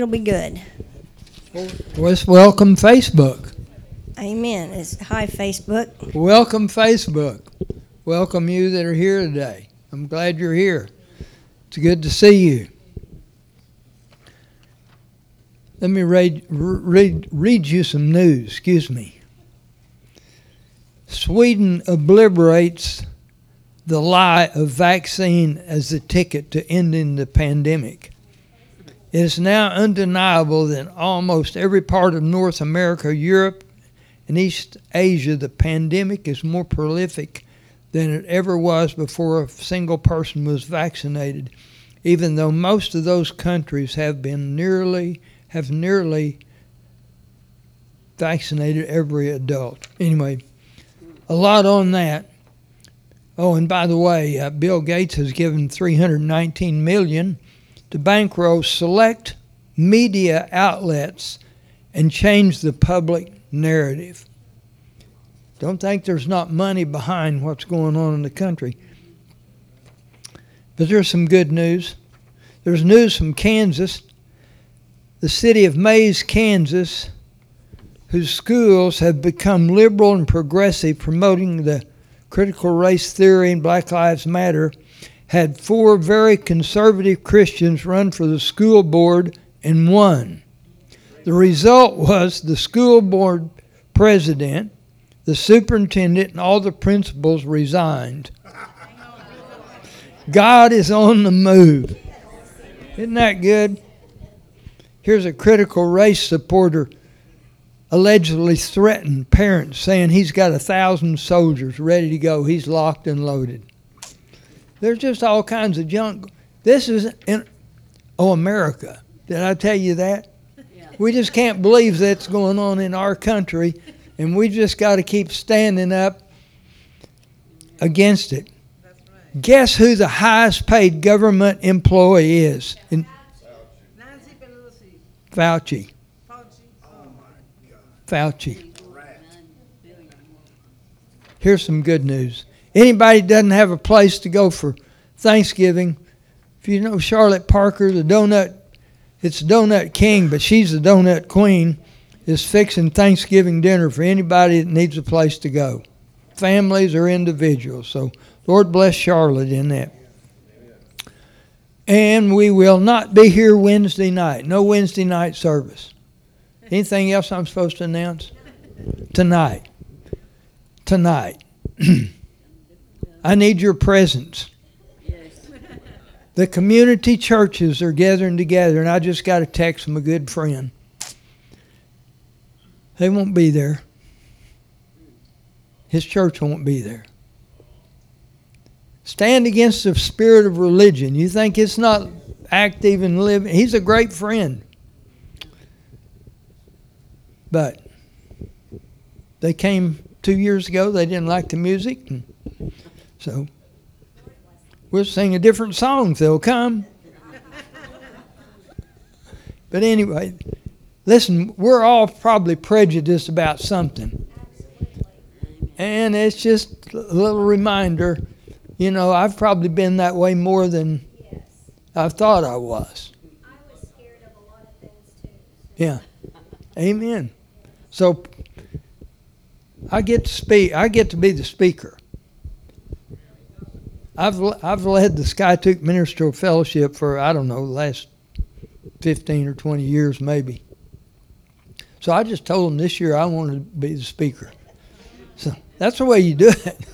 It'll be good. Let's welcome Facebook. Amen. Hi, Facebook. Welcome, Facebook. Welcome you that are here today. I'm glad you're here. It's good to see you. Let me read you some news. Excuse me. Sweden obliterates the lie of vaccine as the ticket to ending the pandemic. It is now undeniable that in almost every part of North America, Europe, and East Asia, the pandemic is more prolific than it ever was before a single person was vaccinated, even though most of those countries have nearly vaccinated every adult. Anyway, a lot on that. Oh, and by the way, Bill Gates has given $319 million to bankroll select media outlets and change the public narrative. Don't think there's not money behind what's going on in the country. But there's some good news. There's news from Kansas. The city of Mays, Kansas, whose schools have become liberal and progressive, promoting the critical race theory and Black Lives Matter, had four very conservative Christians run for the school board and won. The result was the school board president, the superintendent, and all the principals resigned. God is on the move. Isn't that good? Here's a critical race supporter allegedly threatened parents, saying he's got 1,000 soldiers ready to go. He's locked and loaded. There's just all kinds of junk. This is America. Did I tell you that? Yeah. We just can't believe that's going on in our country, and we just got to keep standing up against it. That's right. Guess who the highest paid government employee is? Fauci. Fauci. Here's some good news. Anybody doesn't have a place to go for Thanksgiving, if you know Charlotte Parker, it's Donut King, but she's the Donut Queen, is fixing Thanksgiving dinner for anybody that needs a place to go, families or individuals. So Lord bless Charlotte in that. And we will not be here Wednesday night. No Wednesday night service. Anything else I'm supposed to announce? Tonight. I need your presence. Yes. The community churches are gathering together, and I just got a text from a good friend. They won't be there. His church won't be there. Stand against the spirit of religion. You think it's not active and living? He's a great friend. But they came 2 years ago. They didn't like the music. So we'll sing a different song if they'll come. But anyway, listen, we're all probably prejudiced about something. And it's just a little reminder. You know, I've probably been that way more than I thought I was. I was scared of a lot of things, too. Yeah. Amen. So I get to speak. I get to be the speaker. I've led the Sky Took Ministerial Fellowship for, I don't know, the last 15 or 20 years maybe. So I just told them this year I wanted to be the speaker. So that's the way you do it.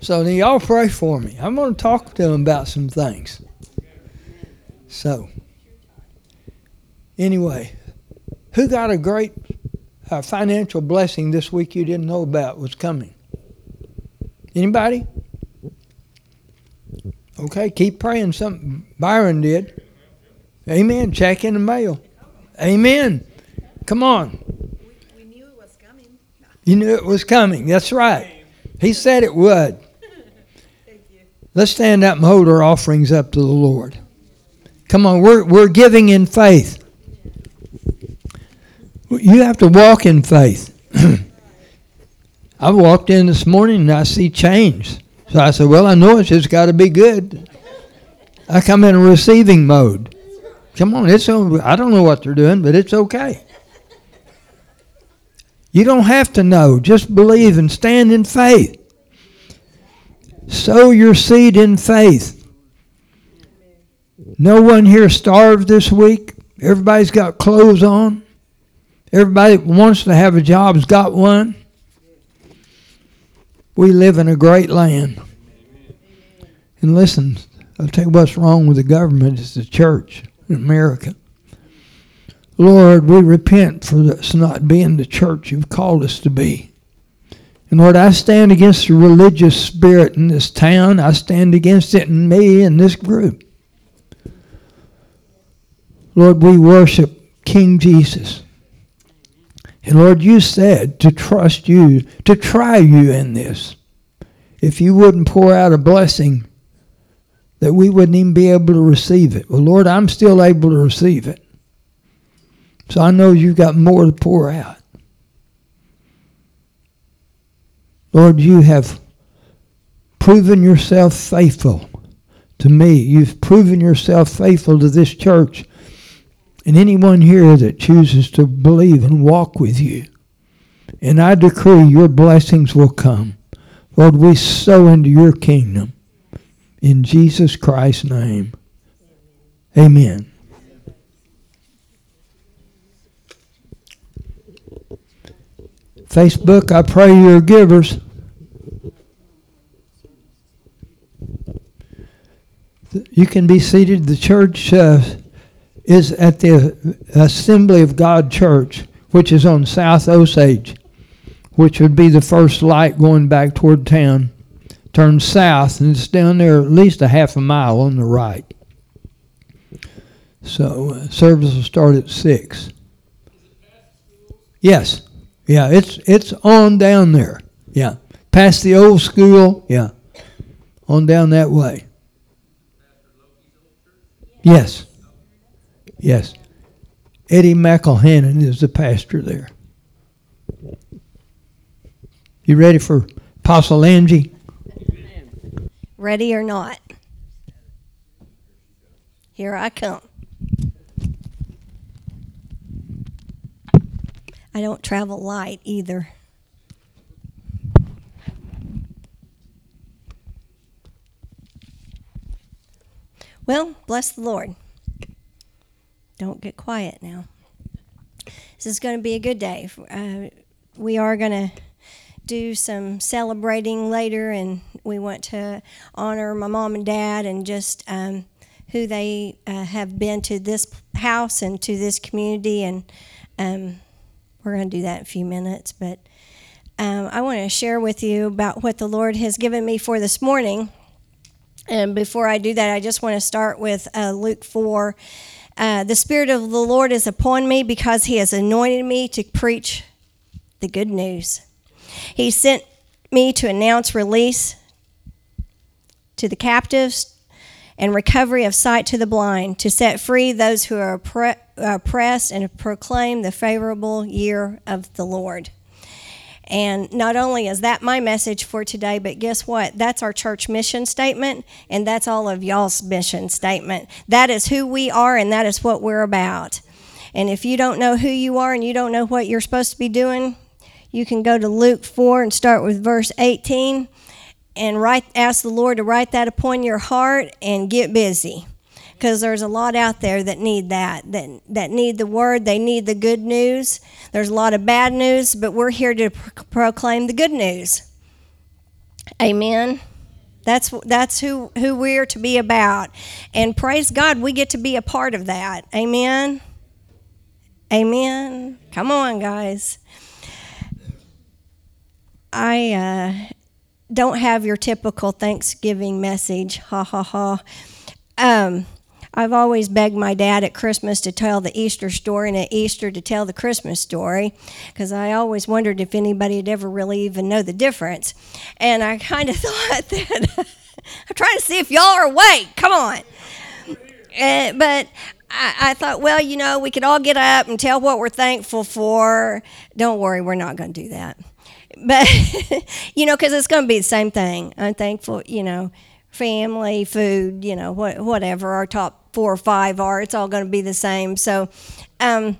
So then y'all pray for me. I'm going to talk to them about some things. So, anyway, who got a great financial blessing this week you didn't know about was coming? Anybody? Okay, keep praying. Something Byron did. Amen. Check in the mail. Amen. Come on. We knew it was coming. You knew it was coming. That's right. He said it would. Let's stand up and hold our offerings up to the Lord. Come on, we're giving in faith. You have to walk in faith. I walked in this morning and I see change. So I said, well, I know it's just got to be good. I come in a receiving mode. Come on, it's on. I don't know what they're doing, but it's okay. You don't have to know. Just believe and stand in faith. Sow your seed in faith. No one here starved this week. Everybody's got clothes on. Everybody that wants to have a job has got one. We live in a great land. And listen, I'll tell you what's wrong with the government is the church in America. Lord, we repent for us not being the church you've called us to be. And Lord, I stand against the religious spirit in this town. I stand against it in me and this group. Lord, we worship King Jesus. And Lord, you said to trust you, to try you in this. If you wouldn't pour out a blessing, that we wouldn't even be able to receive it. Well, Lord, I'm still able to receive it. So I know you've got more to pour out. Lord, you have proven yourself faithful to me. You've proven yourself faithful to this church and anyone here that chooses to believe and walk with you. And I decree your blessings will come. Lord, we sow into your kingdom. In Jesus Christ's name, amen. Facebook, I pray you're givers. You can be seated. The church is at the Assembly of God Church, which is on South Osage, which would be the first light going back toward town. Turns south, and it's down there at least a half a mile on the right. So service will start at 6. Yes. Yeah, it's on down there. Yeah. Past the old school. Yeah. On down that way. Yes. Yes. Eddie McElhannon is the pastor there. You ready for Apostle Angie? Ready or not, here I come. I don't travel light either. Well, bless the Lord. Don't get quiet now. This is going to be a good day. We are going to do some celebrating later, and we want to honor my mom and dad and just who they have been to this house and to this community, and we're going to do that in a few minutes. But I want to share with you about what the Lord has given me for this morning. And before I do that, I just want to start with Luke 4. The Spirit of the Lord is upon me because he has anointed me to preach the good news. He sent me to announce release to the captives and recovery of sight to the blind, to set free those who are oppressed, and proclaim the favorable year of the Lord. And not only is that my message for today, but guess what? That's our church mission statement, and that's all of y'all's mission statement. That is who we are, and that is what we're about. And if you don't know who you are and you don't know what you're supposed to be doing, you can go to Luke 4 and start with verse 18 and ask the Lord to write that upon your heart and get busy, because there's a lot out there that need that need the word. They need the good news. There's a lot of bad news, but we're here to proclaim the good news. Amen. That's who we're to be about. And praise God, we get to be a part of that. Amen. Amen. Come on, guys. I don't have your typical Thanksgiving message, ha, ha, ha. I've always begged my dad at Christmas to tell the Easter story and at Easter to tell the Christmas story, because I always wondered if anybody would ever really even know the difference. And I kind of thought that, I'm trying to see if y'all are awake, come on. But I thought, well, you know, we could all get up and tell what we're thankful for. Don't worry, we're not going to do that. But, you know, because it's going to be the same thing. I'm thankful, you know, family, food, you know, whatever our top four or five are. It's all going to be the same. So, and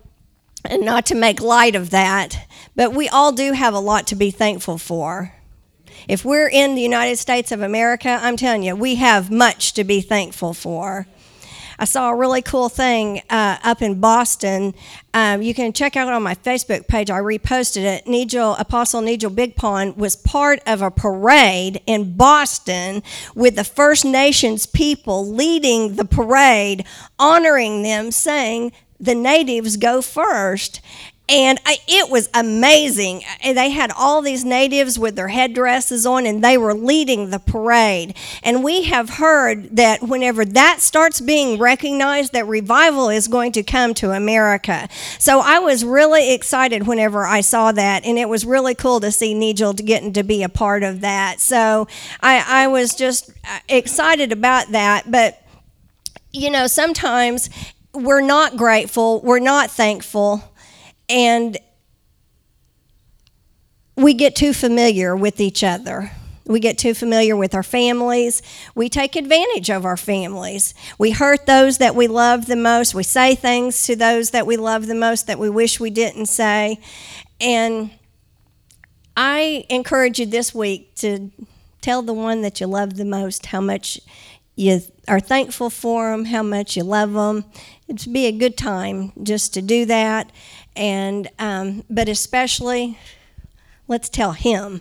not to make light of that, but we all do have a lot to be thankful for. If we're in the United States of America, I'm telling you, we have much to be thankful for. I saw a really cool thing up in Boston. You can check out on my Facebook page. I reposted it. Apostle Nigel Big Pond was part of a parade in Boston with the First Nations people leading the parade, honoring them, saying, "The natives go first." And it was amazing. They had all these natives with their headdresses on, and they were leading the parade. And we have heard that whenever that starts being recognized, that revival is going to come to America. So I was really excited whenever I saw that, and it was really cool to see Nigel getting to be a part of that. So I was just excited about that. But, you know, sometimes we're not grateful, we're not thankful, and we get too familiar with each other. We get too familiar with our families. We take advantage of our families. We hurt those that we love the most. We say things to those that we love the most that we wish we didn't say. And I encourage you this week to tell the one that you love the most how much you are thankful for them, how much you love them. It'd be a good time just to do that. And but especially, let's tell him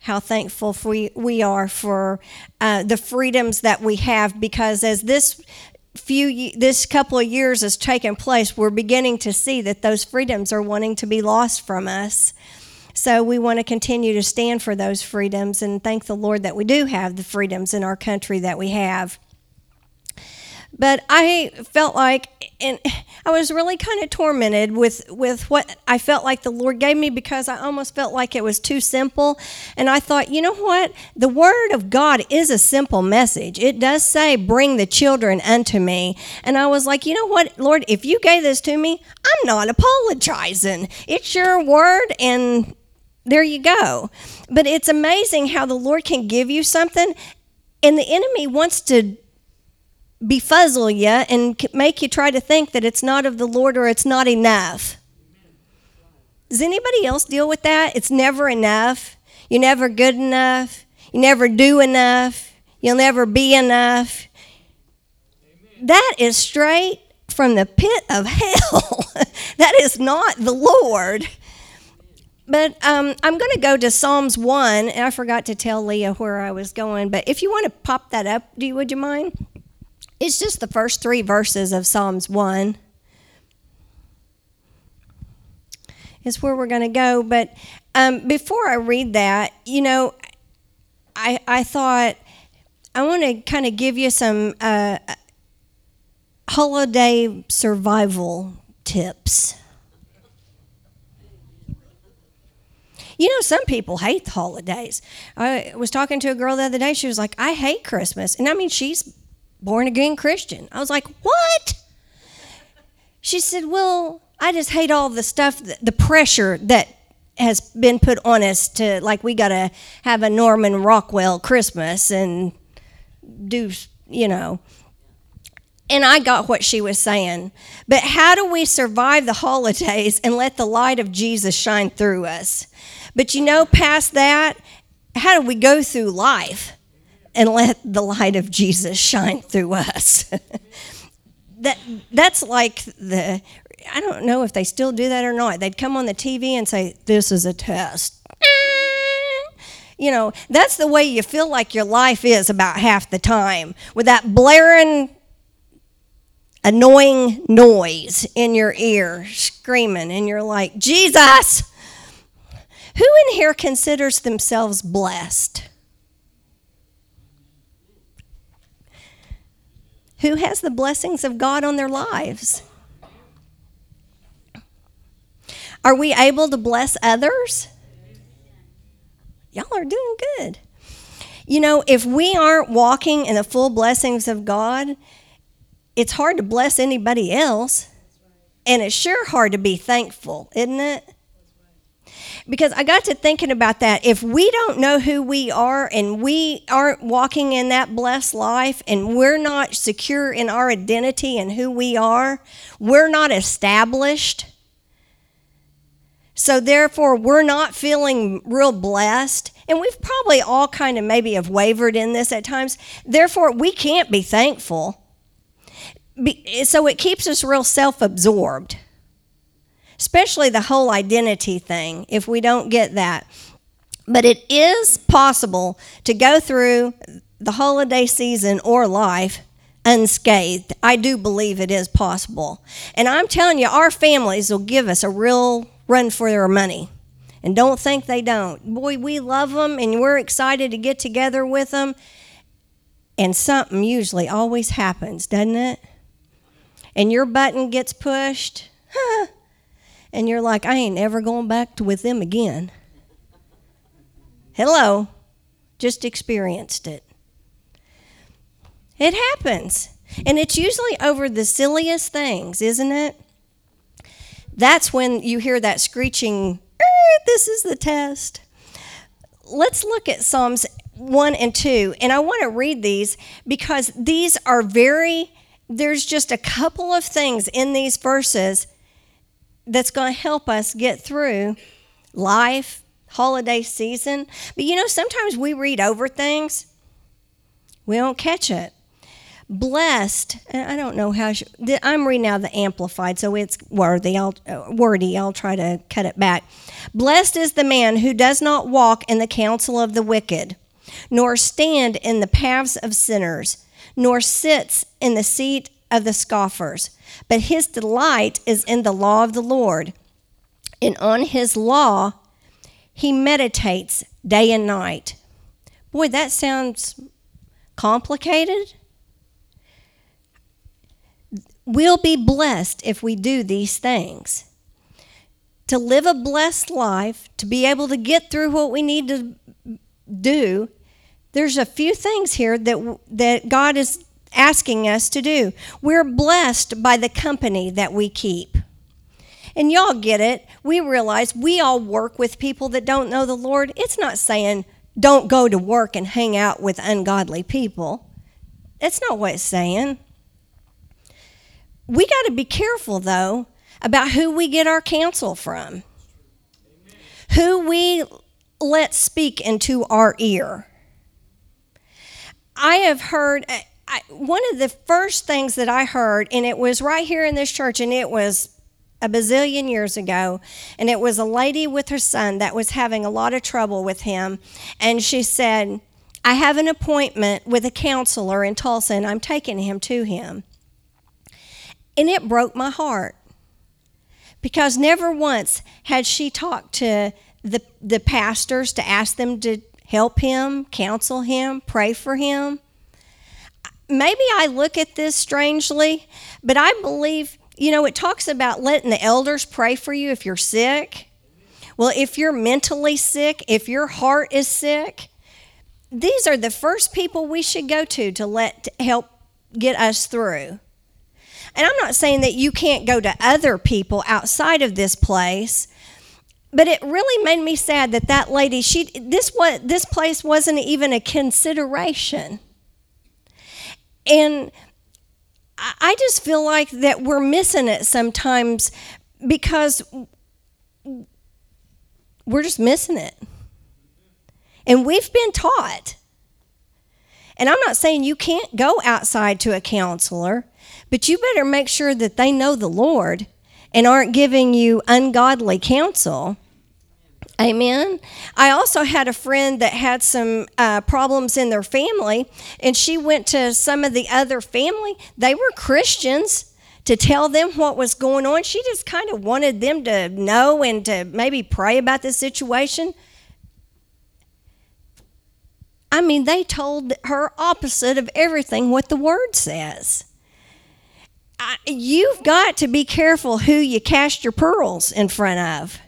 how thankful we are for the freedoms that we have, because as this couple of years has taken place, we're beginning to see that those freedoms are wanting to be lost from us. So we want to continue to stand for those freedoms and thank the Lord that we do have the freedoms in our country that we have. But I felt like, and I was really kind of tormented with what I felt like the Lord gave me, because I almost felt like it was too simple. And I thought, you know what? The Word of God is a simple message. It does say, "Bring the children unto me." And I was like, you know what, Lord, if you gave this to me, I'm not apologizing. It's your Word, and there you go. But it's amazing how the Lord can give you something, and the enemy wants to befuzzle you and make you try to think that it's not of the Lord or it's not enough. Does anybody else deal with that? It's never enough. You're never good enough. You never do enough. You'll never be enough. Amen. That is straight from the pit of hell. That is not the Lord. But I'm going to go to Psalms 1. And I forgot to tell Leah where I was going. But if you want to pop that up, would you mind? It's just the first three verses of Psalms 1 is where we're going to go. But before I read that, you know, I thought I want to kind of give you some holiday survival tips. You know, some people hate the holidays. I was talking to a girl the other day. She was like, "I hate Christmas." And I mean, she's born-again Christian. I was like, "What?" She said, "Well, I just hate all the stuff, the pressure that has been put on us to, like, we got to have a Norman Rockwell Christmas and do, you know." And I got what she was saying. But how do we survive the holidays and let the light of Jesus shine through us? But, you know, past that, how do we go through life and let the light of Jesus shine through us? That's like the, I don't know if they still do that or not. They'd come on the TV and say, "This is a test." You know, that's the way you feel like your life is about half the time, with that blaring, annoying noise in your ear, screaming, and you're like, "Jesus!" Who in here considers themselves blessed? Who has the blessings of God on their lives? Are we able to bless others? Y'all are doing good. You know, if we aren't walking in the full blessings of God, it's hard to bless anybody else, and it's sure hard to be thankful, isn't it? because I got to thinking about that. If we don't know who we are and we aren't walking in that blessed life and we're not secure in our identity and who we are, we're not established. So therefore, we're not feeling real blessed. And we've probably all kind of maybe have wavered in this at times. Therefore, we can't be thankful. So it keeps us real self-absorbed, especially the whole identity thing, if we don't get that. But it is possible to go through the holiday season or life unscathed. I do believe it is possible. And I'm telling you, our families will give us a real run for their money. And don't think they don't. Boy, we love them, and we're excited to get together with them. And something usually always happens, doesn't it? And your button gets pushed. And you're like, I ain't ever going back to with them again. Hello. Just experienced it. It happens. And it's usually over the silliest things, isn't it? That's when you hear that screeching, this is the test. Let's look at Psalms 1 and 2. And I want to read these because these are there's just a couple of things in these verses that's going to help us get through life, holiday season. But, you know, sometimes we read over things. We don't catch it. Blessed, and I don't know how, I'm reading now the Amplified, so it's wordy. I'll try to cut it back. Blessed is the man who does not walk in the counsel of the wicked, nor stand in the paths of sinners, nor sits in the seat of the scoffers, but his delight is in the law of the Lord, and on his law he meditates day and night. Boy, that sounds complicated. We'll be blessed if we do these things. To live a blessed life, to be able to get through what we need to do, there's a few things here that God is asking us to do. We're blessed by the company that we keep. And y'all get it. We realize we all work with people that don't know the Lord. It's not saying don't go to work and hang out with ungodly people. That's not what it's saying. We got to be careful, though, about who we get our counsel from, who we let speak into our ear. I have heard... one of the first things that I heard, and it was right here in this church, and it was a bazillion years ago, and it was a lady with her son that was having a lot of trouble with him, and she said, I have an appointment with a counselor in Tulsa, and I'm taking him to him. And it broke my heart, because never once had she talked to the pastors to ask them to help him, counsel him, pray for him. Maybe I look at this strangely, but I believe, you know, it talks about letting the elders pray for you if you're sick. Well, if you're mentally sick, if your heart is sick, these are the first people we should go to let help get us through. And I'm not saying that you can't go to other people outside of this place, but it really made me sad that that lady, this place wasn't even a consideration. And I just feel like that we're missing it sometimes because we're just missing it. And we've been taught. And I'm not saying you can't go outside to a counselor, but you better make sure that they know the Lord and aren't giving you ungodly counsel. Amen. I also had a friend that had some problems in their family, and she went to some of the other family. They were Christians to tell them what was going on. She just kind of wanted them to know and to maybe pray about the situation. I mean, they told her opposite of everything what the Word says. You've got to be careful who you cast your pearls in front of.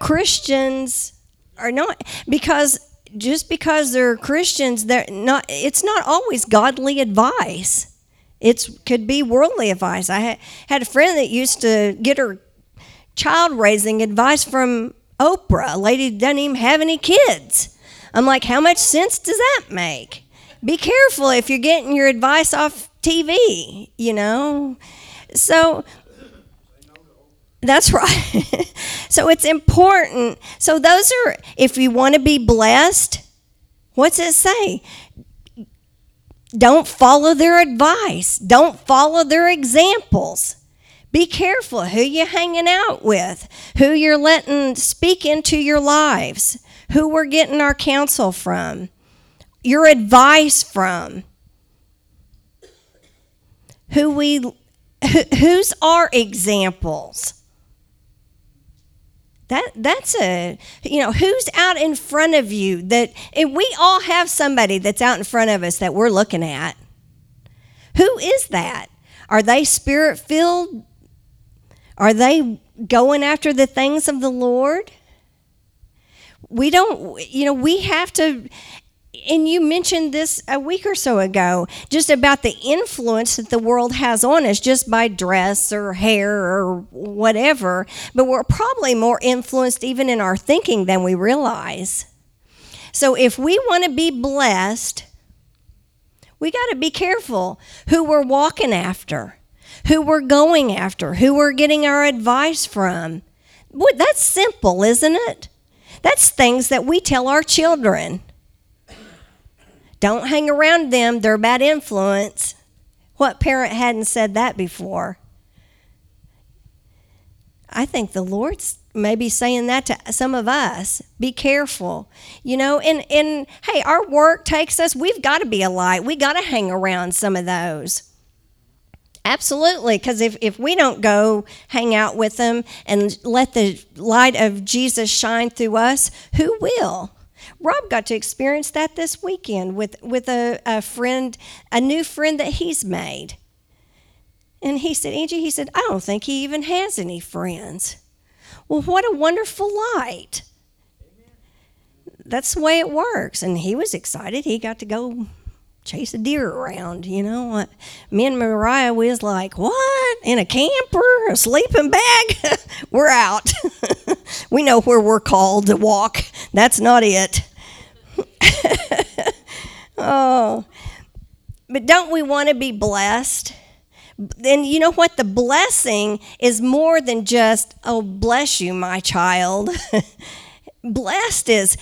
Christians are not, because just because they're Christians, it's not always godly advice. It could be worldly advice. I had a friend that used to get her child raising advice from Oprah, a lady who doesn't even have any kids. I'm like, how much sense does that make? Be careful if you're getting your advice off TV, you know? So that's right. So it's important. So those are, if you want to be blessed, what's it say? Don't follow their advice. Don't follow their examples. Be careful who you're hanging out with, who you're letting speak into your lives, who we're getting our counsel from, your advice from, who's our examples. That's a, you know, who's out in front of you that, and we all have somebody that's out in front of us that we're looking at. Who is that? Are they spirit-filled? Are they going after the things of the Lord? We don't, you know, we have to, and you mentioned this a week or so ago, just about the influence that the world has on us just by dress or hair or whatever. But we're probably more influenced even in our thinking than we realize. So if we want to be blessed, we got to be careful who we're walking after, who we're going after, who we're getting our advice from. Boy, that's simple, isn't it? That's things that we tell our children. Don't hang around them. They're a bad influence. What parent hadn't said that before? I think the Lord's maybe saying that to some of us. Be careful. You know, and hey, our work takes us. We've got to be a light. We've got to hang around some of those. Absolutely, because if we don't go hang out with them and let the light of Jesus shine through us, who will? Rob got to experience that this weekend with a friend, a new friend that he's made. And he said, Angie, he said, I don't think he even has any friends. Well, what a wonderful light. That's the way it works. And he was excited. He got to go chase a deer around, you know what? Me and Mariah was like, what? In a camper, a sleeping bag? We're out. We know where we're called to walk. That's not it. Oh, but don't we want to be blessed? Then you know what? The blessing is more than just, oh, bless you, my child. Blessed is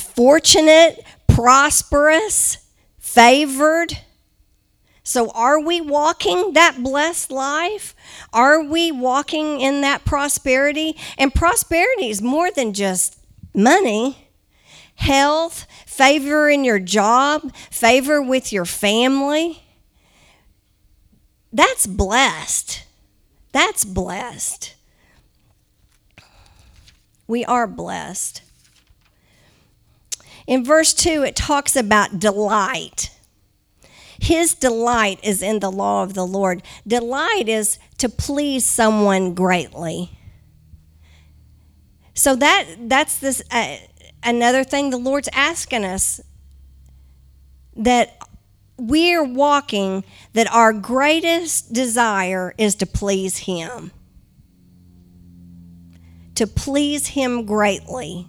fortunate, prosperous, favored. So are we walking that blessed life? Are we walking in that prosperity? And prosperity is more than just money, health, favor in your job, favor with your family. That's blessed. That's blessed. We are blessed. In verse 2, it talks about delight. His delight is in the law of the Lord. Delight is to please someone greatly. So that's this another thing the Lord's asking us, that we're walking, that our greatest desire is to please Him. To please Him greatly.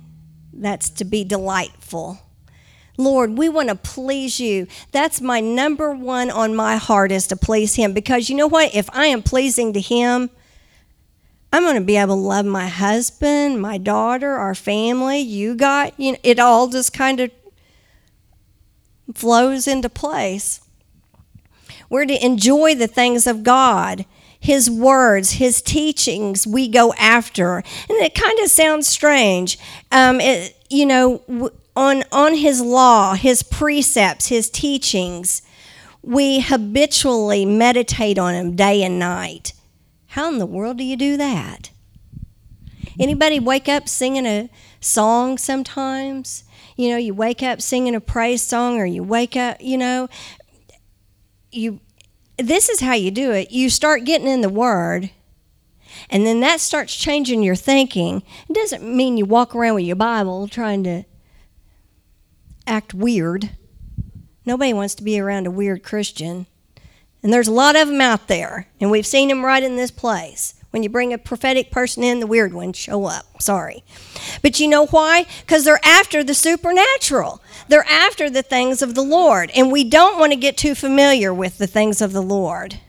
That's to be delightful. Lord, we want to please you. That's my number one on my heart, is to please Him. Because you know what? If I am pleasing to Him, I'm going to be able to love my husband, my daughter, our family, you know, it all just kind of flows into place. We're to enjoy the things of God. His words, His teachings, we go after. And it kind of sounds strange. On His law, His precepts, His teachings, we habitually meditate on them day and night. How in the world do you do that? Anybody wake up singing a song sometimes? You know, you wake up singing a praise song, or you wake up, you know, this is how you do it. You start getting in the Word, and then that starts changing your thinking. It doesn't mean you walk around with your Bible trying to act weird. Nobody wants to be around a weird Christian. And there's a lot of them out there, and we've seen them right in this place. When you bring a prophetic person in, the weird ones show up. Sorry. But you know why? Because they're after the supernatural. They're after the things of the Lord. And we don't want to get too familiar with the things of the Lord.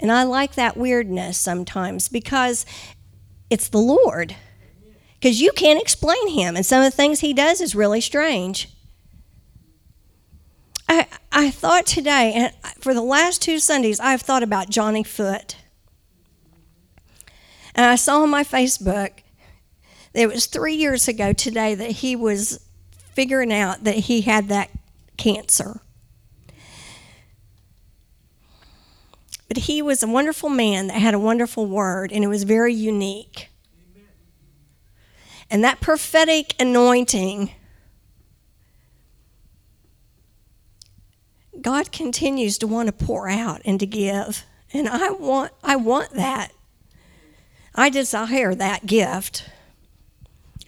And I like that weirdness sometimes because it's the Lord. Because you can't explain him. And some of the things he does is really strange. I thought today, and for the last two Sundays, I've thought about Johnny Foote. And I saw on my Facebook, it was 3 years ago today that he was figuring out that he had that cancer. But he was a wonderful man that had a wonderful word, and it was very unique. Amen. And that prophetic anointing, God continues to want to pour out and to give. And I want that. I desire that gift.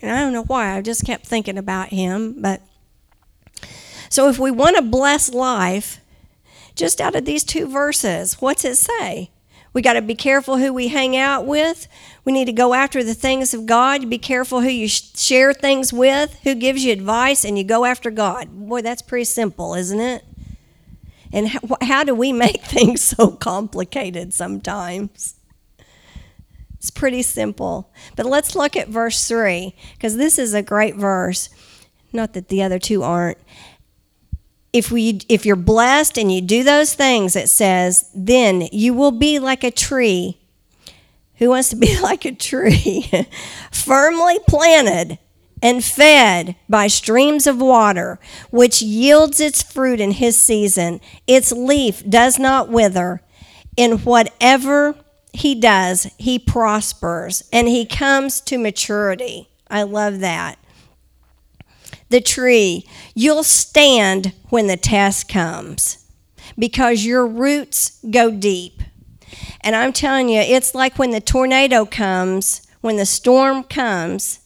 And I don't know why, I just kept thinking about him. But so if we want to bless life, just out of these two verses, what's it say? We got to be careful who we hang out with. We need to go after the things of God. Be careful who you share things with, who gives you advice, and you go after God. Boy, that's pretty simple, isn't it? And how do we make things so complicated sometimes? It's pretty simple. But let's look at verse 3, because this is a great verse. Not that the other two aren't. If you're blessed and you do those things, it says, then you will be like a tree. Who wants to be like a tree? Firmly planted and fed by streams of water, which yields its fruit in his season. Its leaf does not wither. In whatever he does, he prospers, and he comes to maturity. I love that. The tree, you'll stand when the test comes because your roots go deep. And I'm telling you, it's like when the tornado comes, when the storm comes,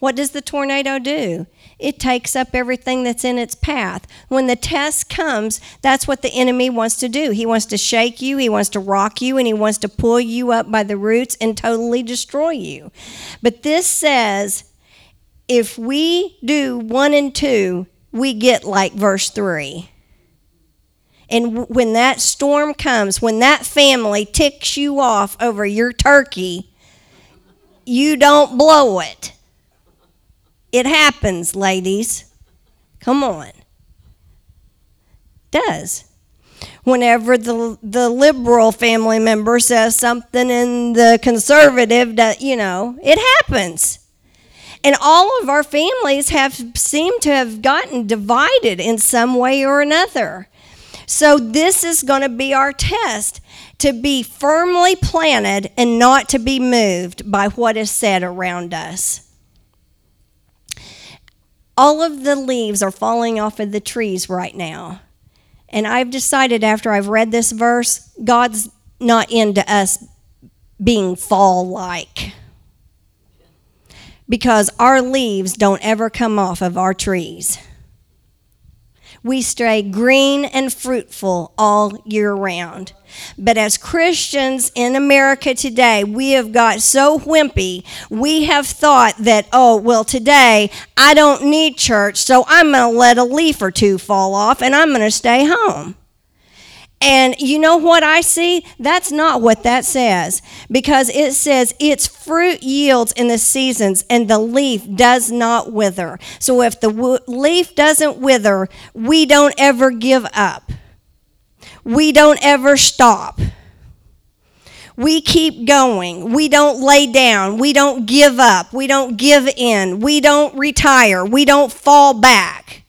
what does the tornado do? It takes up everything that's in its path. When the test comes, that's what the enemy wants to do. He wants to shake you, he wants to rock you, and he wants to pull you up by the roots and totally destroy you. But this says, if we do 1 and 2, we get like verse 3. And when that storm comes, when that family ticks you off over your turkey, you don't blow it. It happens, ladies. Come on. It does. Whenever the liberal family member says something and the conservative does, you know, it happens. And all of our families seem to have gotten divided in some way or another. So this is going to be our test, to be firmly planted and not to be moved by what is said around us. All of the leaves are falling off of the trees right now. And I've decided after I've read this verse, God's not into us being fall-like, because our leaves don't ever come off of our trees. We stay green and fruitful all year round. But as Christians in America today, we have got so wimpy. We have thought that, oh, well, today I don't need church, so I'm going to let a leaf or two fall off, and I'm going to stay home. And you know what I see? That's not what that says, because it says its fruit yields in the seasons and the leaf does not wither. So if the leaf doesn't wither, we don't ever give up. We don't ever stop. We keep going. We don't lay down. We don't give up. We don't give in. We don't retire. We don't fall back.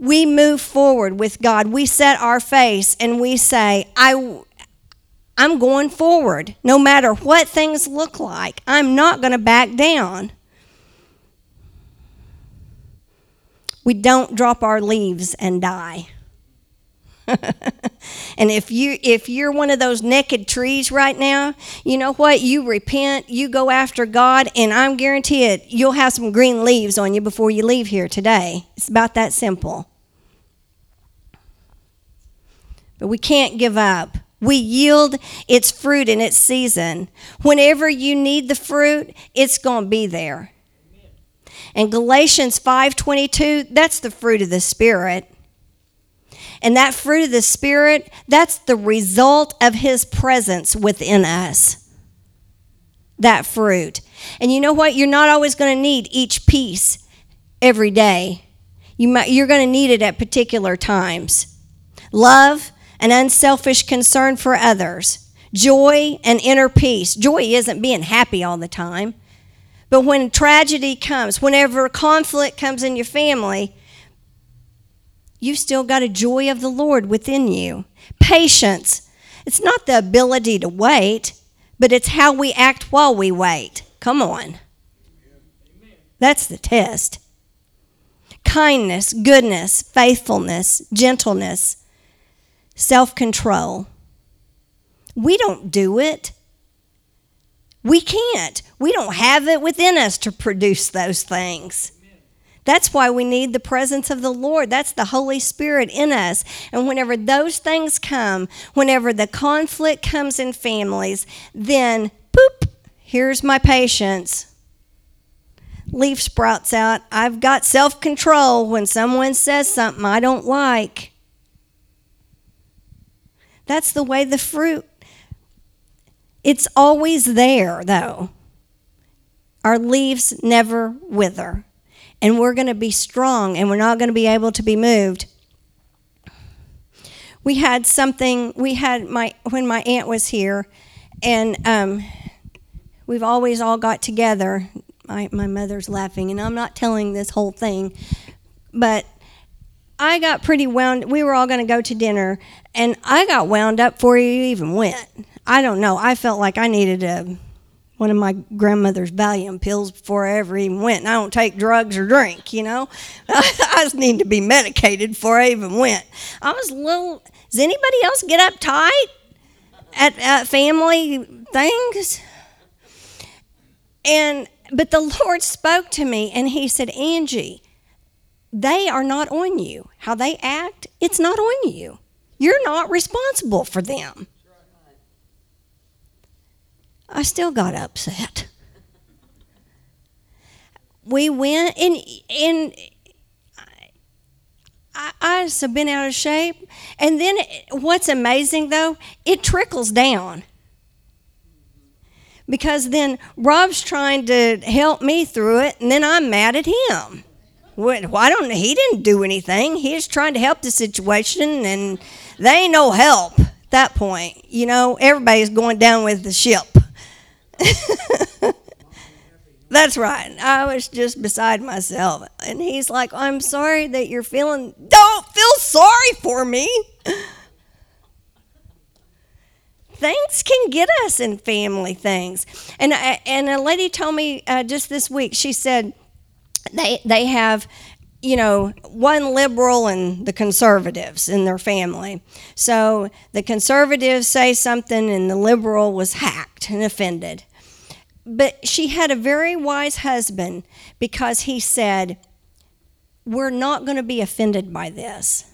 We move forward with God. We set our face and we say, I'm going forward. No matter what things look like, I'm not going to back down. We don't drop our leaves and die. And if you're one of those naked trees right now, you know what? You repent, you go after God, and I'm guaranteed you'll have some green leaves on you before you leave here today. It's about that simple. But we can't give up. We yield its fruit in its season. Whenever you need the fruit, it's going to be there. And Galatians 5:22, that's the fruit of the Spirit. And that fruit of the Spirit, that's the result of His presence within us. That fruit. And you know what? You're not always going to need each piece every day. You're going to need it at particular times. Love, an unselfish concern for others. Joy, an inner peace. Joy isn't being happy all the time. But when tragedy comes, whenever conflict comes in your family, you've still got a joy of the Lord within you. Patience. It's not the ability to wait, but it's how we act while we wait. Come on. That's the test. Kindness, goodness, faithfulness, gentleness, self-control. We don't do it. We can't. We don't have it within us to produce those things. That's why we need the presence of the Lord. That's the Holy Spirit in us. And whenever those things come, whenever the conflict comes in families, then, boop, here's my patience. Leaf sprouts out. I've got self-control when someone says something I don't like. That's the way the fruit, it's always there, though. Our leaves never wither. And we're going to be strong, and we're not going to be able to be moved. When my aunt was here, and we've always all got together. My mother's laughing, and I'm not telling this whole thing, but I got pretty wound. We were all going to go to dinner, and I got wound up before you even went. I don't know. I felt like I needed one of my grandmother's Valium pills before I ever even went. And I don't take drugs or drink, you know. I just need to be medicated before I even went. I was a little, does anybody else get uptight at family things? But the Lord spoke to me, and He said, Angie, they are not on you. How they act, it's not on you. You're not responsible for them. I still got upset. We went, and I have been out of shape. And then what's amazing, though, it trickles down. Because then Rob's trying to help me through it, and then I'm mad at him. Why don't he didn't do anything. He's trying to help the situation, and they ain't no help at that point. You know, everybody's going down with the ship. That's right. I was just beside myself, and he's like, I'm sorry that you're feeling. Don't feel sorry for me. Things can get us in family things. And a lady told me just this week, she said they have, you know, one liberal and the conservatives in their family. So the conservatives say something, and the liberal was hacked and offended. But she had a very wise husband, because he said, we're not going to be offended by this,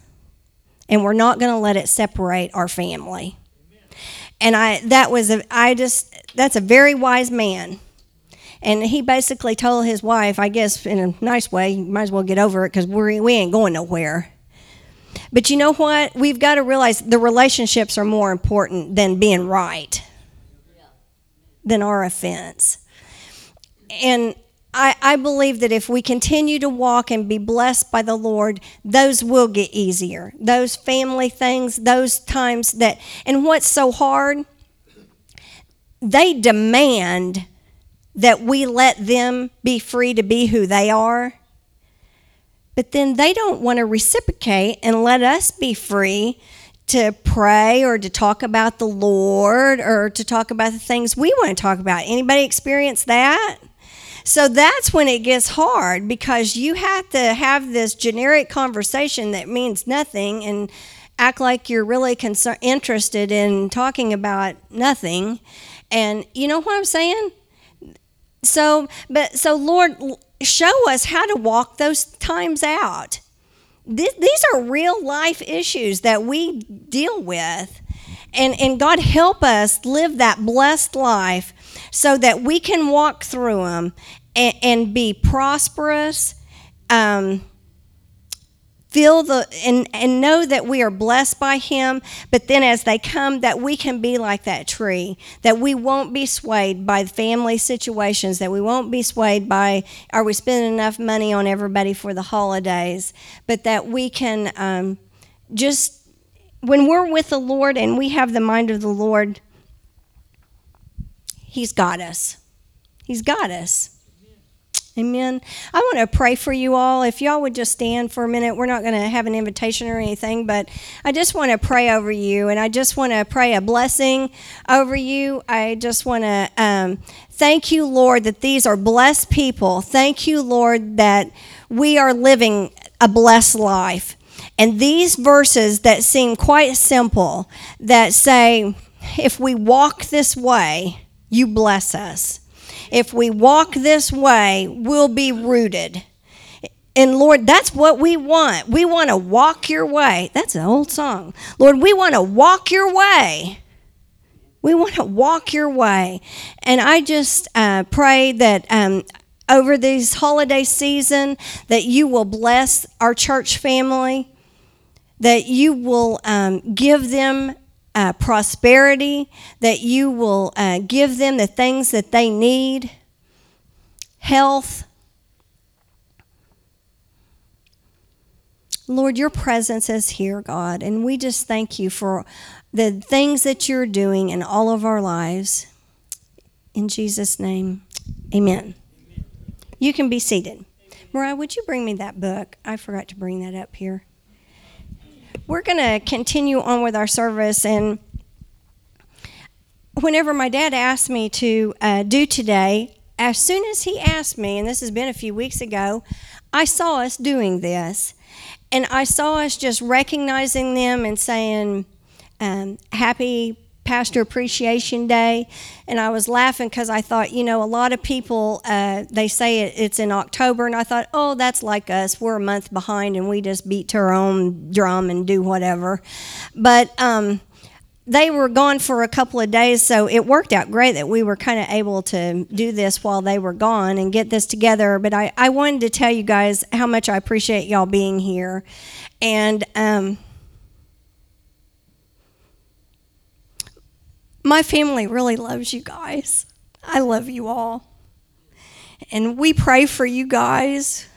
and we're not going to let it separate our family. Amen. And that's a very wise man. And he basically told his wife, I guess in a nice way, you might as well get over it, because we ain't going nowhere. But you know what? We've got to realize the relationships are more important than being right, than our offense. And I believe that if we continue to walk and be blessed by the Lord, those will get easier. Those family things, those times that, and what's so hard, they demand that we let them be free to be who they are. But then they don't want to reciprocate and let us be free to pray or to talk about the Lord or to talk about the things we want to talk about. Anybody experience that? So that's when it gets hard, because you have to have this generic conversation that means nothing and act like you're really interested in talking about nothing. And you know what I'm saying? So Lord, show us how to walk those times out. These are real life issues that we deal with. And God help us live that blessed life so that we can walk through them and be prosperous, and know that we are blessed by Him, but then as they come, that we can be like that tree, that we won't be swayed by family situations, that we won't be swayed by, are we spending enough money on everybody for the holidays, but that we can just, when we're with the Lord and we have the mind of the Lord, He's got us. He's got us. Amen. I want to pray for you all. If y'all would just stand for a minute. We're not going to have an invitation or anything, but I just want to pray over you, and I just want to pray a blessing over you. I just want to thank you, Lord, that these are blessed people. Thank you, Lord, that we are living a blessed life. And these verses that seem quite simple, that say, if we walk this way, you bless us. If we walk this way, we'll be rooted. And Lord, that's what we want. We want to walk your way. That's an old song. Lord, we want to walk your way. We want to walk your way. And I just pray that over this holiday season, that you will bless our church family, that you will give them prosperity, that you will give them the things that they need, health. Lord, your presence is here, God, and we just thank you for the things that you're doing in all of our lives. In Jesus' name, amen. Amen. You can be seated. Amen. Mariah, would you bring me that book? I forgot to bring that up here. We're going to continue on with our service, and whenever my dad asked me to do today, as soon as he asked me, and this has been a few weeks ago, I saw us doing this, and I saw us just recognizing them and saying, happy Pastor Appreciation Day. And I was laughing because I thought, you know, a lot of people, they say it's in October, and I thought, oh, that's like us. We're a month behind, and we just beat to our own drum and do whatever. But they were gone for a couple of days, so it worked out great that we were kind of able to do this while they were gone and get this together. But I wanted to tell you guys how much I appreciate y'all being here. And my family really loves you guys. I love you all. And we pray for you guys.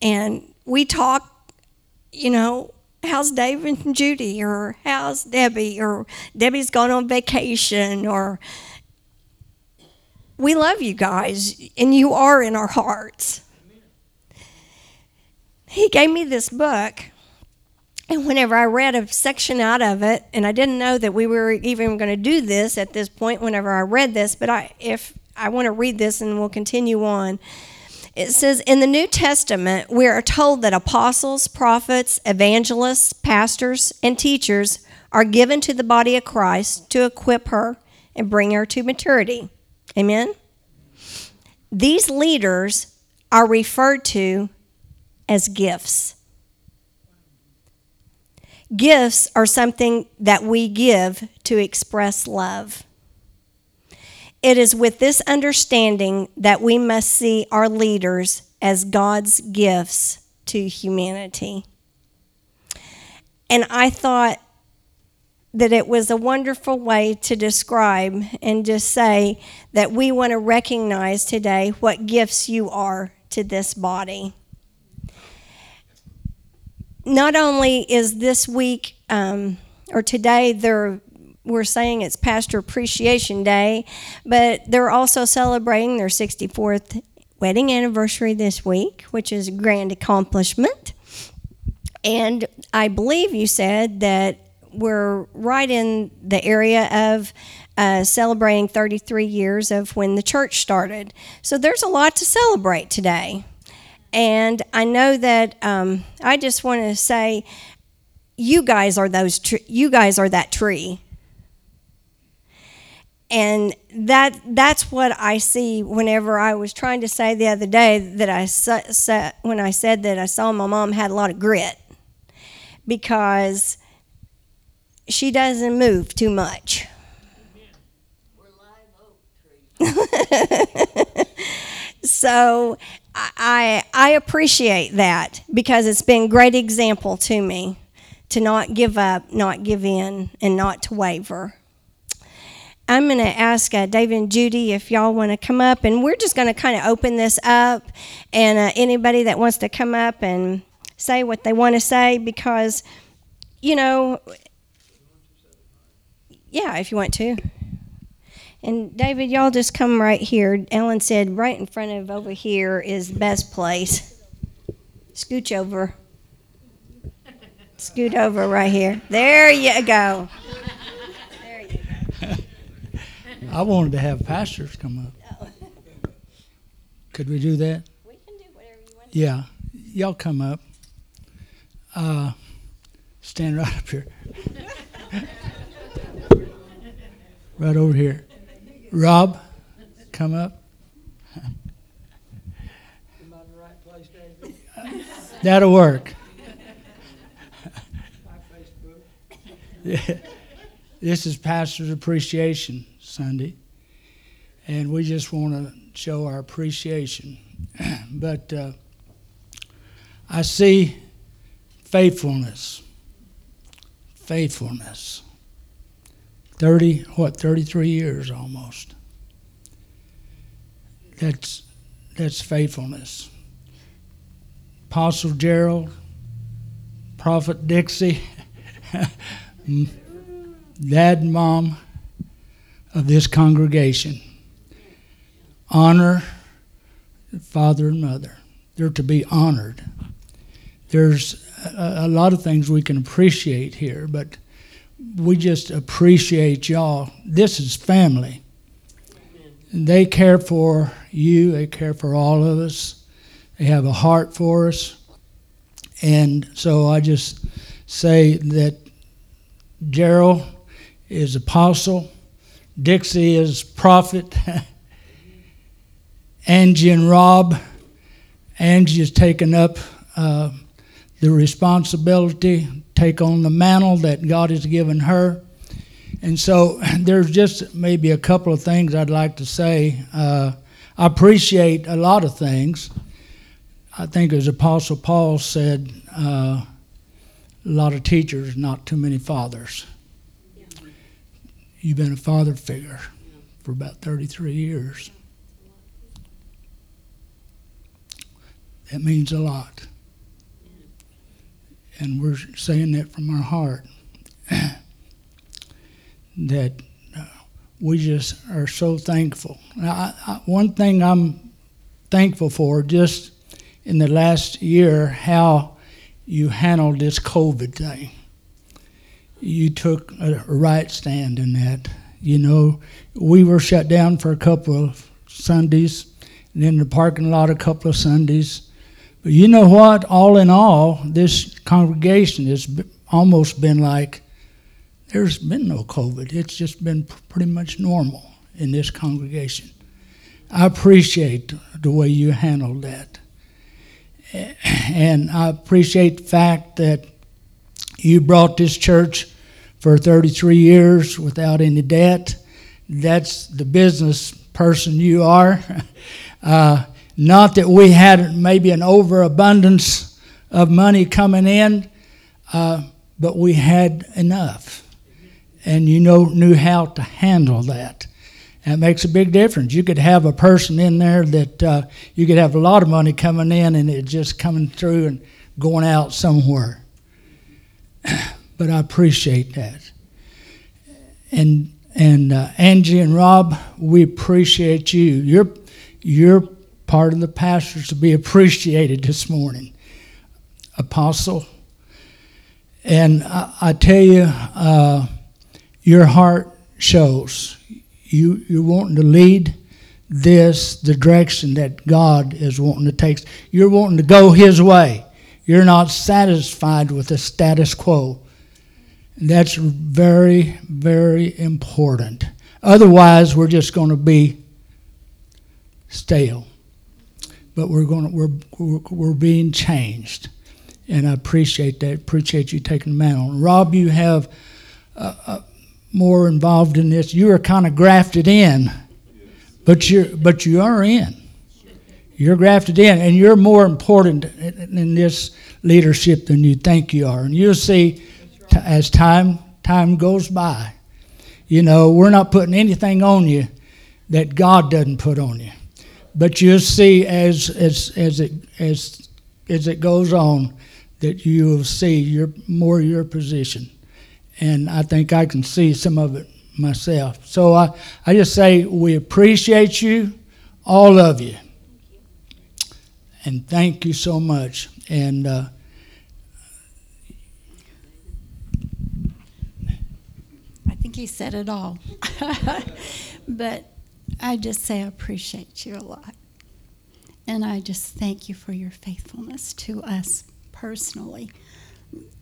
And we talk, you know, how's David and Judy? Or how's Debbie? Or Debbie's gone on vacation? Or we love you guys. And you are in our hearts. He gave me this book. And whenever I read a section out of it, and I didn't know that we were even going to do this at this point whenever I read this, but I want to read this and we'll continue on. It says, in the New Testament, we are told that apostles, prophets, evangelists, pastors, and teachers are given to the body of Christ to equip her and bring her to maturity. Amen? These leaders are referred to as gifts. Gifts are something that we give to express love. It is with this understanding that we must see our leaders as God's gifts to humanity. And I thought that it was a wonderful way to describe and just say that we want to recognize today what gifts you are to this body. Not only is this week, or today, we're saying it's Pastor Appreciation Day, but they're also celebrating their 64th wedding anniversary this week, which is a grand accomplishment. And I believe you said that we're right in the area of celebrating 33 years of when the church started. So there's a lot to celebrate today. And I know that I just want to say, you guys are you guys are that tree, and that's what I see. Whenever I was trying to say the other day that when I said that I saw my mom had a lot of grit, because she doesn't move too much. We're live oak trees. So I appreciate that, because it's been a great example to me to not give up, not give in, and not to waver. I'm going to ask David and Judy if y'all want to come up, and we're just going to kind of open this up, and anybody that wants to come up and say what they want to say, because, you know, yeah, if you want to. And David, y'all just come right here. Ellen said right in front of over here is the best place. Scooch over. Scoot over right here. There you go. There you go. I wanted to have pastors come up. Oh. Could we do that? We can do whatever you want to. Yeah. Y'all come up. Stand right up here. Right over here. Rob, come up. Am I in the right place, David? That'll work. Yeah. This is Pastor's Appreciation Sunday, and we just want to show our appreciation. But I see faithfulness. 33 years almost. That's faithfulness. Apostle Gerald, Prophet Dixie, Dad and Mom of this congregation. Honor Father and Mother. They're to be honored. There's a lot of things we can appreciate here, but we just appreciate y'all. This is family. And they care for you. They care for all of us. They have a heart for us. And so I just say that Gerald is apostle. Dixie is prophet. Angie and Rob. Angie has taken up the responsibility, take on the mantle that God has given her. And so there's just maybe a couple of things I'd like to say. I appreciate a lot of things. I think as Apostle Paul said, a lot of teachers, not too many fathers. Yeah. You've been a father figure for about 33 years. That means a lot. And we're saying that from our heart, that we just are so thankful. Now, one thing I'm thankful for, just in the last year, how you handled this COVID thing. You took a right stand in that. You know, we were shut down for a couple of Sundays, and in the parking lot a couple of Sundays. You know what? All in all, this congregation has almost been like there's been no COVID. It's just been pretty much normal in this congregation. I appreciate the way you handled that. And I appreciate the fact that you brought this church for 33 years without any debt. That's the business person you are. Not that we had maybe an overabundance of money coming in, but we had enough. And you knew how to handle that. That makes a big difference. You could have a person in there that you could have a lot of money coming in and it just coming through and going out somewhere. But I appreciate that. And Angie and Rob, we appreciate you. You're part of the pastors to be appreciated this morning, Apostle. And I tell you, your heart shows. You're wanting to lead the direction that God is wanting to take. You're wanting to go His way. You're not satisfied with the status quo. And that's very, very important. Otherwise, we're just going to be stale. But we're being changed, and I appreciate that. Appreciate you taking the mantle. Rob, you have more involved in this. You are kind of grafted in, but you are in. You're grafted in, and you're more important in this leadership than you think you are. And you'll see as time goes by, you know, we're not putting anything on you that God doesn't put on you. But you'll see as it goes on that you'll see your position. And I think I can see some of it myself. So I just say we appreciate you, all of you. And thank you so much. And I think he said it all. But I just say I appreciate you a lot. And I just thank you for your faithfulness to us personally.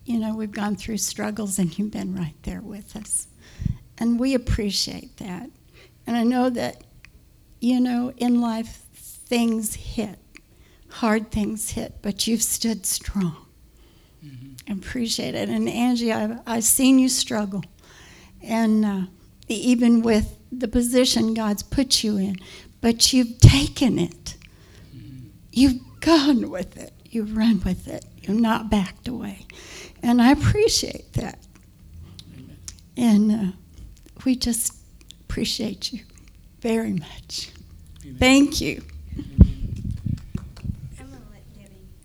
You know, we've gone through struggles, and you've been right there with us. And we appreciate that. And I know that, you know, in life things hit. Hard things hit, but you've stood strong. Mm-hmm. Appreciate it. And Angie, I've seen you struggle, and even with the position God's put you in, but you've taken it. Mm-hmm. You've gone with it. You've run with it. You've not backed away, and I appreciate that. Amen. And we just appreciate you very much. Amen. Thank you.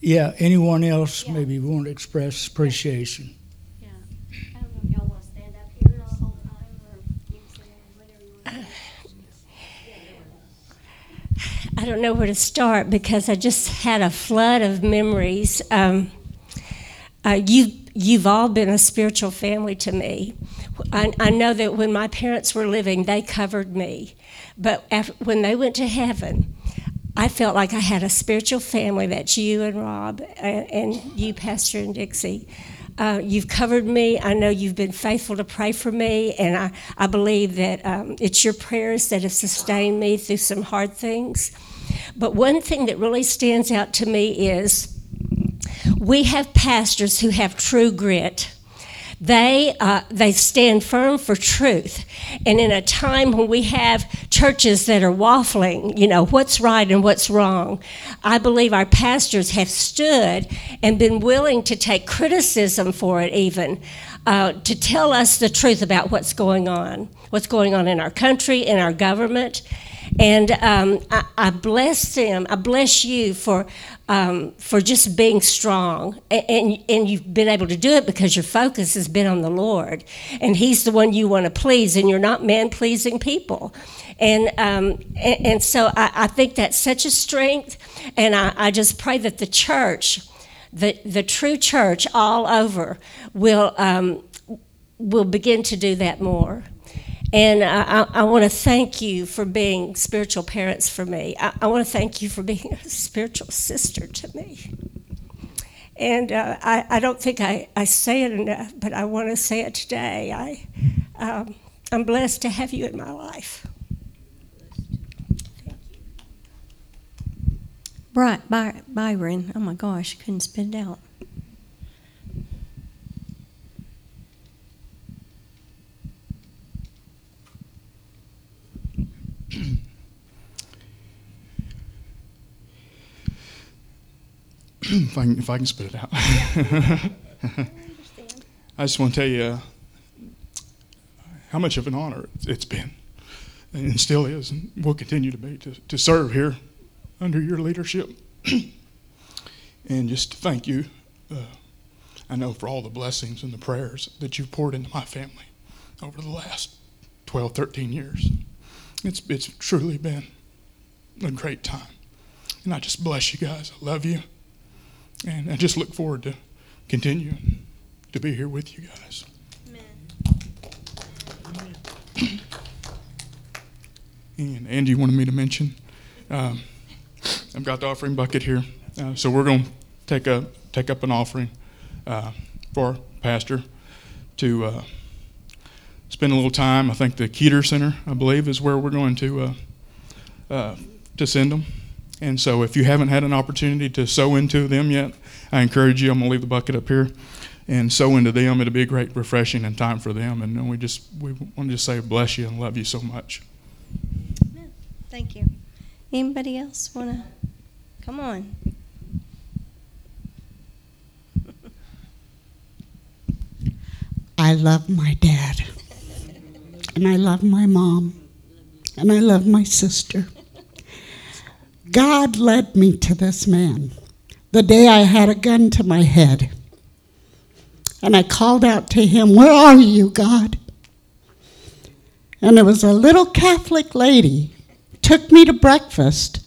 Yeah, anyone else maybe won't express appreciation. Yeah. I don't know if y'all want to stand up here the whole time or whatever you want to do. I don't know where to start because I just had a flood of memories. You've all been a spiritual family to me. I know that when my parents were living, they covered me. But when they went to heaven, I felt like I had a spiritual family. That's you and Rob and you, Pastor, and Dixie. You've covered me. I know you've been faithful to pray for me, and I believe that it's your prayers that have sustained me through some hard things. But one thing that really stands out to me is we have pastors who have true grit. They stand firm for truth. And in a time when we have churches that are waffling, you know, what's right and what's wrong, I believe our pastors have stood and been willing to take criticism for it even, to tell us the truth about what's going on in our country, in our government. And I bless them. I bless you for just being strong, and you've been able to do it because your focus has been on the Lord, and He's the one you want to please, and you're not man-pleasing people, and so I think that's such a strength, and I just pray that the church, the true church all over, will begin to do that more. And I want to thank you for being spiritual parents for me. I want to thank you for being a spiritual sister to me. And I don't think I say it enough, but I want to say it today. I'm blessed to have you in my life. Thank you. Right, Byron. Oh, my gosh, couldn't spit it out. If I can spit it out. I just want to tell you how much of an honor it's been, and still is, and will continue to be, to serve here under your leadership. And just thank you, I know, for all the blessings and the prayers that you've poured into my family over the last 12, 13 years. It's truly been a great time. And I just bless you guys. I love you. And I just look forward to continuing to be here with you guys. Amen. And Angie wanted me to mention, I've got the offering bucket here. So we're going to take up an offering for Pastor to spend a little time. I think the Keter Center, I believe, is where we're going to send them. And so if you haven't had an opportunity to sow into them yet, I encourage you. I'm going to leave the bucket up here. and sow into them. It'll be a great refreshing and time for them. And we want to just say bless you and love you so much. Amen. Thank you. Anybody else want to? Come on. I love my dad, and I love my mom, and I love my sister. God led me to this man the day I had a gun to my head. And I called out to him, "Where are you, God?" And it was a little Catholic lady took me to breakfast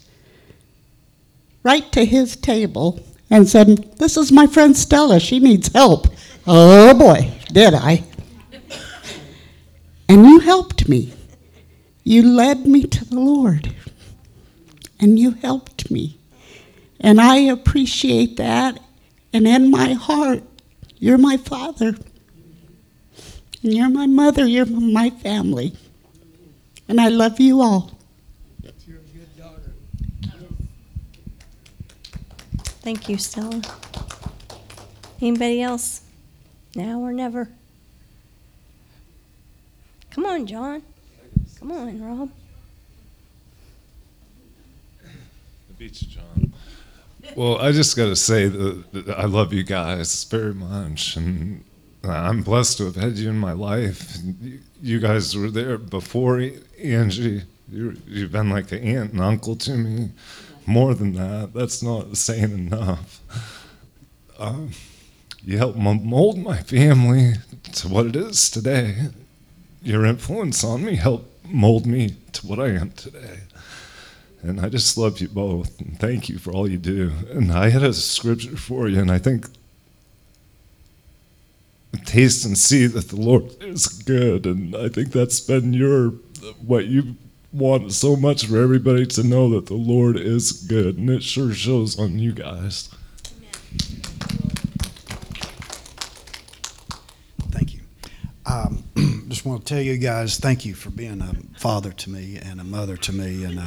right to his table and said, "This is my friend Stella. She needs help." Oh, boy, did I. And you helped me. You led me to the Lord. And you helped me. And I appreciate that. And in my heart, you're my father. And you're my mother. You're my family. And I love you all. You're a good daughter. Thank you, Stella. Anybody else? Now or never. Come on, John. Come on, Rob. The beach, John. Well, I just got to say that I love you guys very much, and I'm blessed to have had you in my life. You guys were there before Angie. You've been like an aunt and uncle to me. More than that, that's not saying enough. You helped mold my family to what it is today. Your influence on me helped mold me to what I am today. And I just love you both, and thank you for all you do. And I had a scripture for you, and I think, taste and see that the Lord is good. And I think that's been what you want so much for everybody to know, that the Lord is good. And it sure shows on you guys. Just want to tell you guys, thank you for being a father to me and a mother to me. And,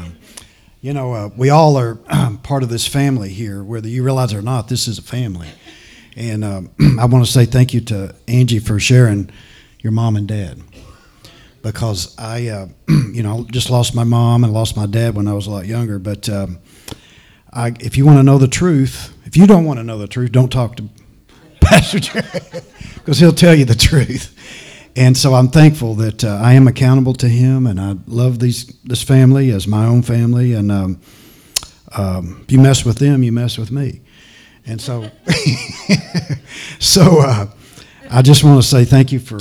we all are part of this family here. Whether you realize it or not, this is a family. And I want to say thank you to Angie for sharing your mom and dad. Because I, just lost my mom and lost my dad when I was a lot younger. But if you want to know the truth, if you don't want to know the truth, don't talk to Pastor Gerald, because he'll tell you the truth. And so I'm thankful that I am accountable to him, and I love this family as my own family. And if you mess with them, you mess with me. And so, I just want to say thank you for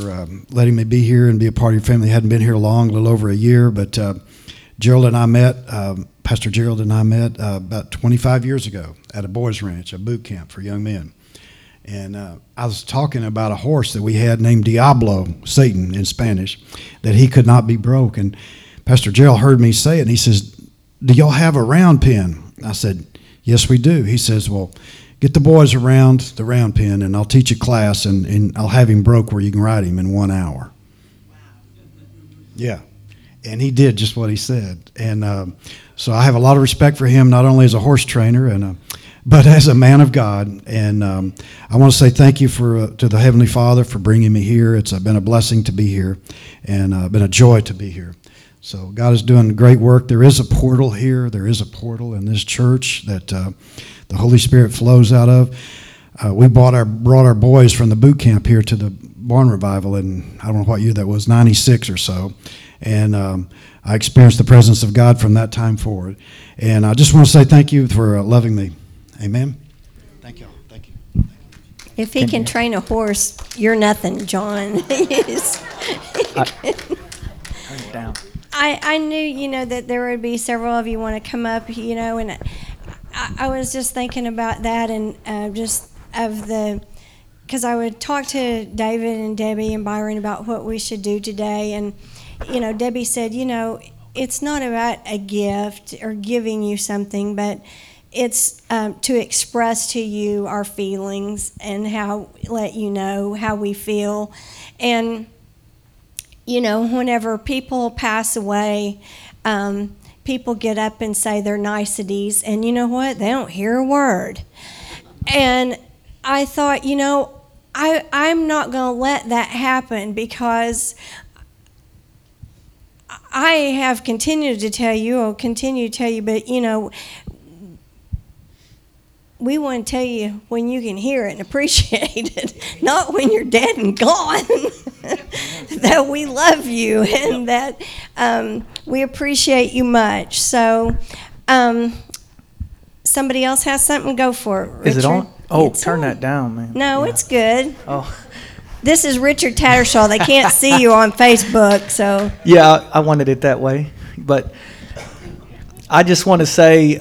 letting me be here and be a part of your family. I hadn't been here long, a little over a year, but Pastor Gerald and I met about 25 years ago at a boys' ranch, a boot camp for young men. And I was talking about a horse that we had named Diablo, Satan in Spanish, that he could not be broke. And Pastor Gerald heard me say it, and he says, "Do y'all have a round pen?" I said, "Yes, we do." He says, "Well, get the boys around the round pen, and I'll teach a class, and I'll have him broke where you can ride him in 1 hour." Wow. Yeah. And he did just what he said. And so I have a lot of respect for him, not only as a horse trainer and but as a man of God. And I want to say thank you to the Heavenly Father for bringing me here. It's been a blessing to be here, and been a joy to be here. So God is doing great work. There is a portal here. There is a portal in this church that the Holy Spirit flows out of. We brought our boys from the boot camp here to the barn revival in, I don't know what year that was, 96 or so. And I experienced the presence of God from that time forward. And I just want to say thank you for loving me. Amen. Thank you all. Thank you. If he can train a horse, you're nothing, John. I knew, that there would be several of you want to come up, and I was just thinking about that, and because I would talk to David and Debbie and Byron about what we should do today. And, Debbie said, it's not about a gift or giving you something, but it's to express to you our feelings and let you know how we feel. And, whenever people pass away, people get up and say their niceties, and you know what? They don't hear a word. And I thought, I'm not going to let that happen, because I have continued to tell you, I'll continue to tell you, but, you know, we want to tell you when you can hear it and appreciate it, not when you're dead and gone, that we love you and that we appreciate you much. So somebody else has something, go for it, Richard. Is it on? Oh, it's turn on. That down, man. No, yeah. It's good. Oh. This is Richard Tattershaw. They can't see you on Facebook, so. Yeah, I wanted it that way. But I just want to say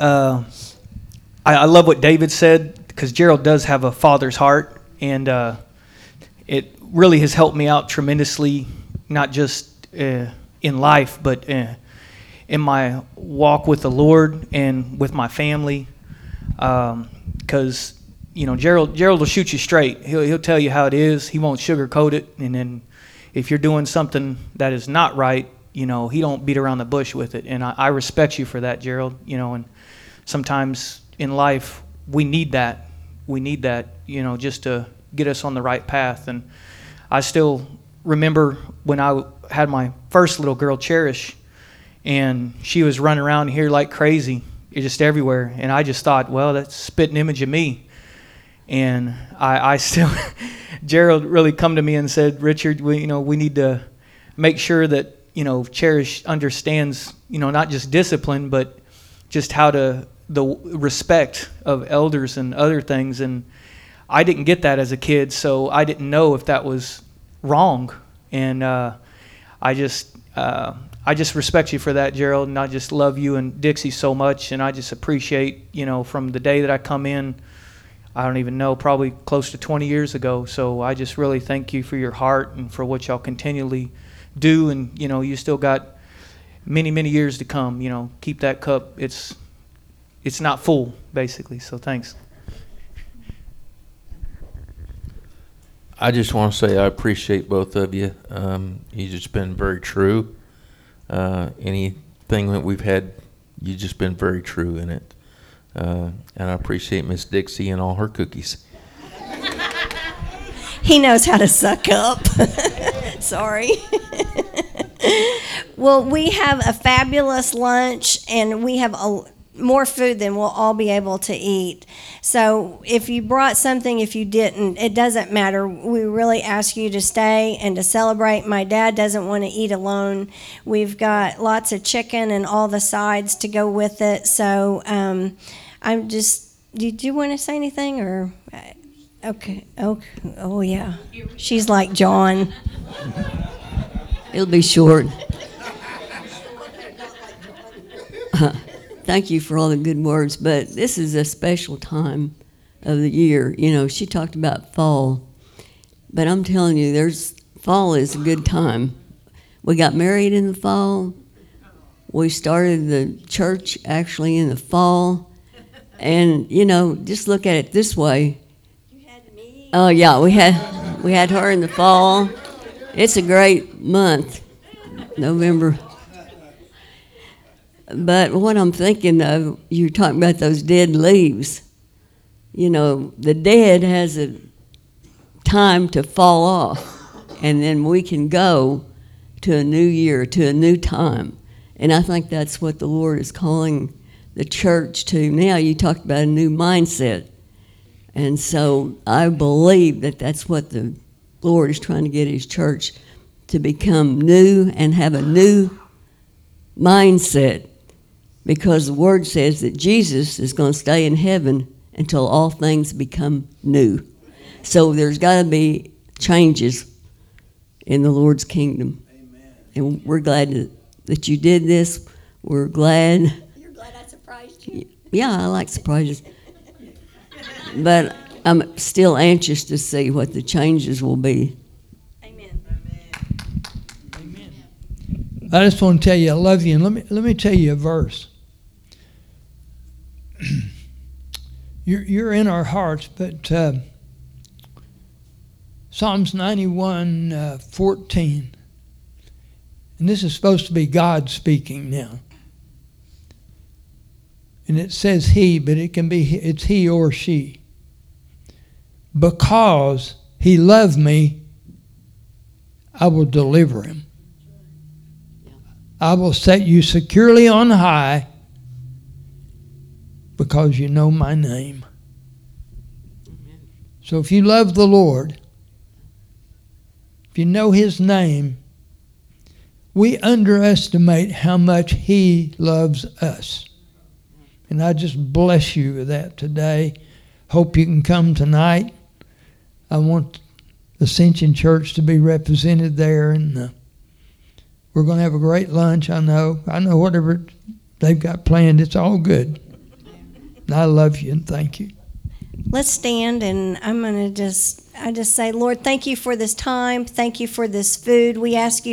I love what David said, because Gerald does have a father's heart, and it really has helped me out tremendously, not just in life, but in my walk with the Lord and with my family, because you know, Gerald will shoot you straight. He'll tell you how it is. He won't sugarcoat it. And then if you're doing something that is not right, you know, he don't beat around the bush with it. And I respect you for that, Gerald. You know, and sometimes in life we need that. We need that, you know, just to get us on the right path. And I still remember when I had my first little girl, Cherish, and she was running around here like crazy, just everywhere. And I just thought, well, that's a spitting image of me. And I still, Gerald really come to me and said, Richard, we need to make sure that, you know, Cherish understands, you know, not just discipline, but just how to, the respect of elders and other things. And I didn't get that as a kid, so I didn't know if that was wrong. And I just respect you for that, Gerald, and I just love you and Dixie so much. And I just appreciate, you know, from the day that I come in, I don't even know, probably close to 20 years ago. So I just really thank you for your heart and for what y'all continually do. And, you know, you still got many, many years to come. You know, keep that cup. It's not full, basically. So thanks. I just want to say I appreciate both of you. You've just been very true. Anything that we've had, you've just been very true in it. And I appreciate Miss Dixie and all her cookies. He knows how to suck up. Sorry. Well, we have a fabulous lunch, and we have more food than we'll all be able to eat. So if you brought something, if you didn't, it doesn't matter. We really ask you to stay and to celebrate. My dad doesn't want to eat alone. We've got lots of chicken and all the sides to go with it. So I'm just, did you want to say anything? Or okay. Oh yeah, she's like John. It'll be short. Thank you for all the good words, but this is a special time of the year. You know, she talked about fall, but I'm telling you, fall is a good time. We got married in the fall. We started the church actually in the fall, and you know, just look at it this way. You had me. Oh yeah, we had her in the fall. It's a great month, November. But what I'm thinking of, you're talking about those dead leaves. You know, the dead has a time to fall off, and then we can go to a new year, to a new time. And I think that's what the Lord is calling the church to. Now you talked about a new mindset. And so I believe that that's what the Lord is trying to get his church to become, new and have a new mindset. Because the Word says that Jesus is going to stay in heaven until all things become new. So there's got to be changes in the Lord's kingdom. Amen. And we're glad that you did this. We're glad. You're glad I surprised you? Yeah, I like surprises. But I'm still anxious to see what the changes will be. I just want to tell you I love you, and let me tell you a verse. You're in our hearts, but Psalms 91, 14, and this is supposed to be God speaking now. And it says he, but it's he or she. Because he loved me, I will deliver him. I will set you securely on high because you know my name. Amen. So if you love the Lord, if you know his name, we underestimate how much he loves us. And I just bless you with that today. Hope you can come tonight. I want Ascension Church to be represented there, and we're going to have a great lunch. I know whatever they've got planned, it's all good. And I love you and thank you. Let's stand, and I'm going to just say, Lord, thank you for this time. Thank you for this food. We ask you to